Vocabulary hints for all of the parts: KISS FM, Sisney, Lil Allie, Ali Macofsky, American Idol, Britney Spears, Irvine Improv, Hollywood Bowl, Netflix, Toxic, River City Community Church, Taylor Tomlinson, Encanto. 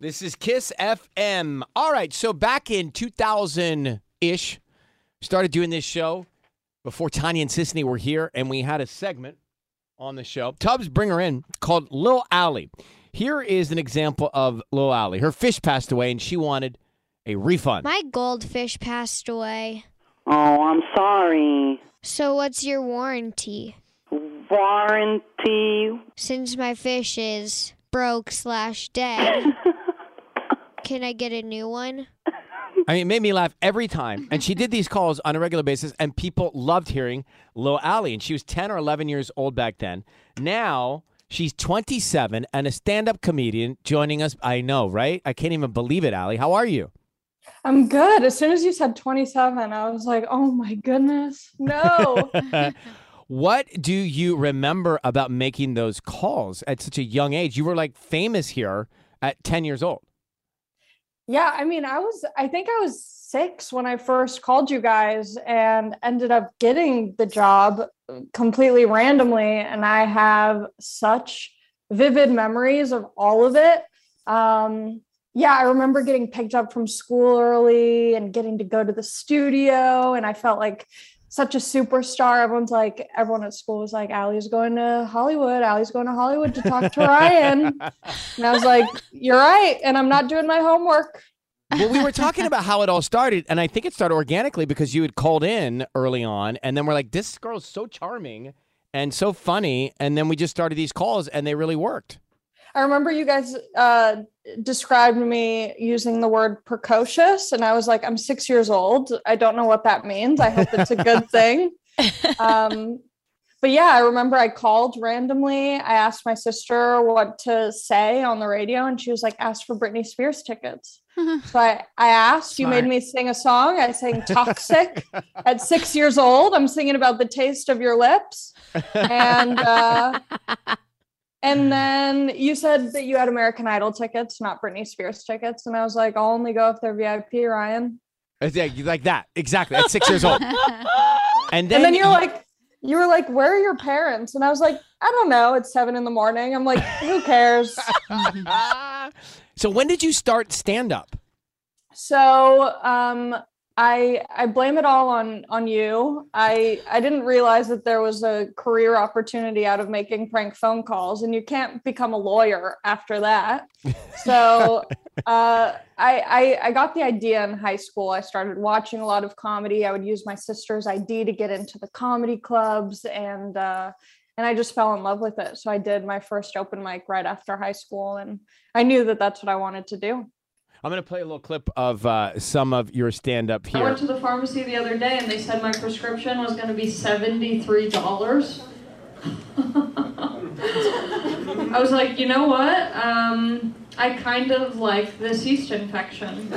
This is KISS FM. All right, so back in 2000-ish, started doing this show before Tanya and Sisney were here, and we had a segment on the show. Tubbs, bring her in, called Lil Allie. Here is an example of Lil Allie. Her fish passed away, and she wanted a refund. My goldfish passed away. Oh, I'm sorry. So what's your warranty? Warranty? Since my fish is broke/dead... Can I get a new one? I mean, it made me laugh every time. And she did these calls on a regular basis, and people loved hearing Lil Allie. And she was 10 or 11 years old back then. Now, she's 27 and a stand-up comedian joining us. I know, right? I can't even believe it, Allie. How are you? I'm good. As soon as you said 27, I was like, oh, my goodness. No. What do you remember about making those calls at such a young age? You were, like, famous here at 10 years old. Yeah, I mean, I think I was 6 when I first called you guys and ended up getting the job completely randomly. And I have such vivid memories of all of it. I remember getting picked up from school early and getting to go to the studio. And I felt like such a superstar. Everyone at school was like, Allie's going to Hollywood to talk to Ryan. And I was like, you're right. And I'm not doing my homework. Well, we were talking about how it all started. And I think it started organically because you had called in early on. And then we're like, this girl's so charming and so funny. And then we just started these calls and they really worked. I remember you guys described me using the word precocious, and I was like, I'm 6 years old. I don't know what that means. I hope it's a good thing. But yeah, I remember I called randomly. I asked my sister what to say on the radio, and she was like, ask for Britney Spears tickets. So I asked, you made me sing a song. I sang Toxic at 6 years old. I'm singing about the taste of your lips. And then you said that you had American Idol tickets, not Britney Spears tickets. And I was like, I'll only go if they're VIP, Ryan. Yeah, like that. Exactly. At 6 years old. And then you were like, where are your parents? And I was like, I don't know. It's 7 a.m. I'm like, who cares? So when did you start stand-up? So I blame it all on you. I didn't realize that there was a career opportunity out of making prank phone calls, and you can't become a lawyer after that. So I got the idea in high school. I started watching a lot of comedy. I would use my sister's ID to get into the comedy clubs, and I just fell in love with it. So I did my first open mic right after high school, and I knew that that's what I wanted to do. I'm going to play a little clip of some of your stand-up here. I went to the pharmacy the other day, and they said my prescription was going to be $73. I was like, you know what? I kind of like this yeast infection.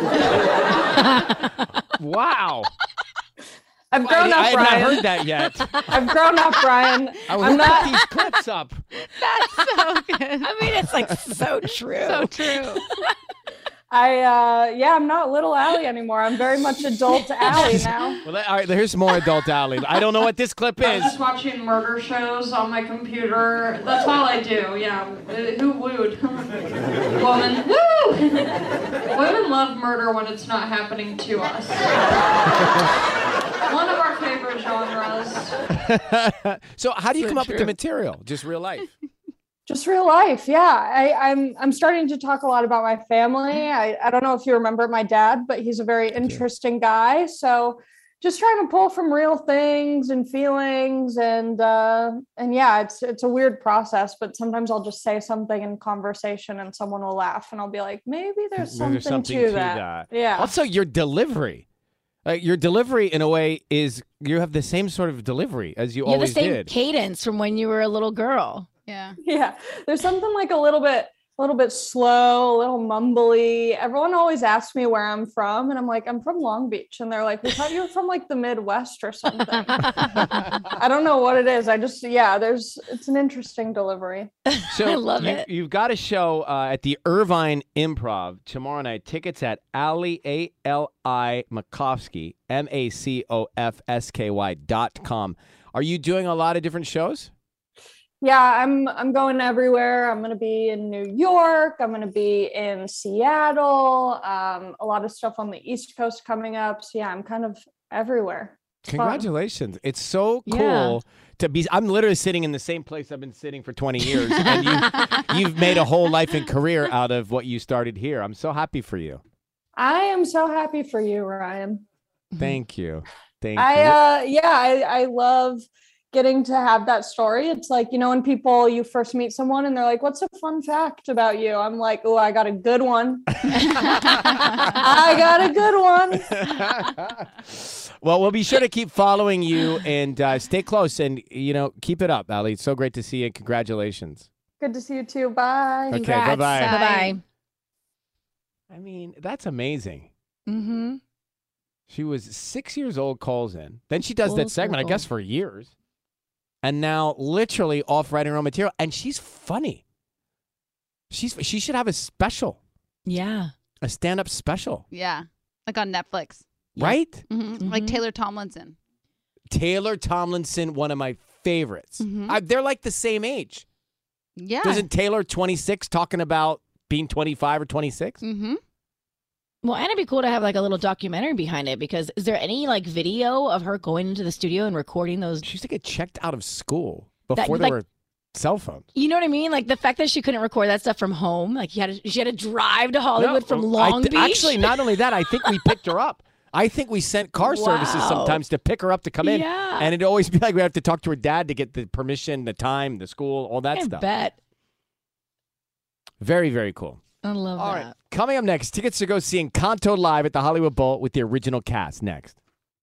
Wow. I've grown up, Brian. I have not heard that yet. I've grown up, Brian. I'm not these clips up. That's so good. I mean, it's like so true. So true. I'm not little Allie anymore. I'm very much adult Allie now. Well, all right, here's more adult Allie. I don't know what this clip is. I'm just watching murder shows on my computer. That's all I do, yeah. Who wooed? Woman. Woo! Women love murder when it's not happening to us. One of our favorite genres. So how do you come up with the material? Just real life? Just real life, yeah. I'm starting to talk a lot about my family. I don't know if you remember my dad, but he's a very interesting guy. So just trying to pull from real things and feelings, and yeah, it's a weird process. But sometimes I'll just say something in conversation, and someone will laugh, and I'll be like, maybe there's something to that. Yeah. Also, your delivery. Your delivery, in a way, is you have the same sort of delivery as you always did. You have the same cadence from when you were a little girl. Yeah. Yeah. There's something like a little bit slow, a little mumbly. Everyone always asks me where I'm from, and I'm like, I'm from Long Beach. And they're like, we thought you were from like the Midwest or something. I don't know what it is. I just, yeah, it's an interesting delivery. So I love it. You've got a show at the Irvine Improv tomorrow night. Tickets at Ali, A-L-I, Macofsky, MACOFSKY.com. Are you doing a lot of different shows? Yeah, I'm going everywhere. I'm going to be in New York. I'm going to be in Seattle. A lot of stuff on the East Coast coming up. So yeah, I'm kind of everywhere. It's Congratulations. Fun. It's so cool to be. I'm literally sitting in the same place I've been sitting for 20 years. And you've made a whole life and career out of what you started here. I'm so happy for you. I am so happy for you, Ryan. Thank you. I love getting to have that story. It's like, you know, when you first meet someone and they're like, what's a fun fact about you? I'm like, oh, I got a good one. Well, we'll be sure to keep following you and stay close and, you know, keep it up, Ali. It's so great to see you. Congratulations. Good to see you too. Bye. Okay, bye-bye. Bye-bye. I mean, that's amazing. Mm-hmm. She was 6 years old, calls in. Then she does that segment, I guess, for years. And now literally off writing her own material. And she's funny. She should have a special. Yeah. A stand-up special. Yeah. Like on Netflix. Right? Mm-hmm. Mm-hmm. Like Taylor Tomlinson. Taylor Tomlinson, one of my favorites. Mm-hmm. They're like the same age. Yeah. Doesn't Taylor 26 talking about being 25 or 26? Mm-hmm. Well, and it'd be cool to have like a little documentary behind it, because is there any like video of her going into the studio and recording those? She used to get checked out of school before there were cell phones. You know what I mean? Like the fact that she couldn't record that stuff from home, like she had to drive to Hollywood from Long Beach. Actually, not only that, I think we picked her up. I think we sent car services sometimes to pick her up to come in. Yeah. And it'd always be like, we have to talk to her dad to get the permission, the time, the school, all that stuff. I bet. Very, very cool. I love that. All right, coming up next, tickets to go see Encanto live at the Hollywood Bowl with the original cast next.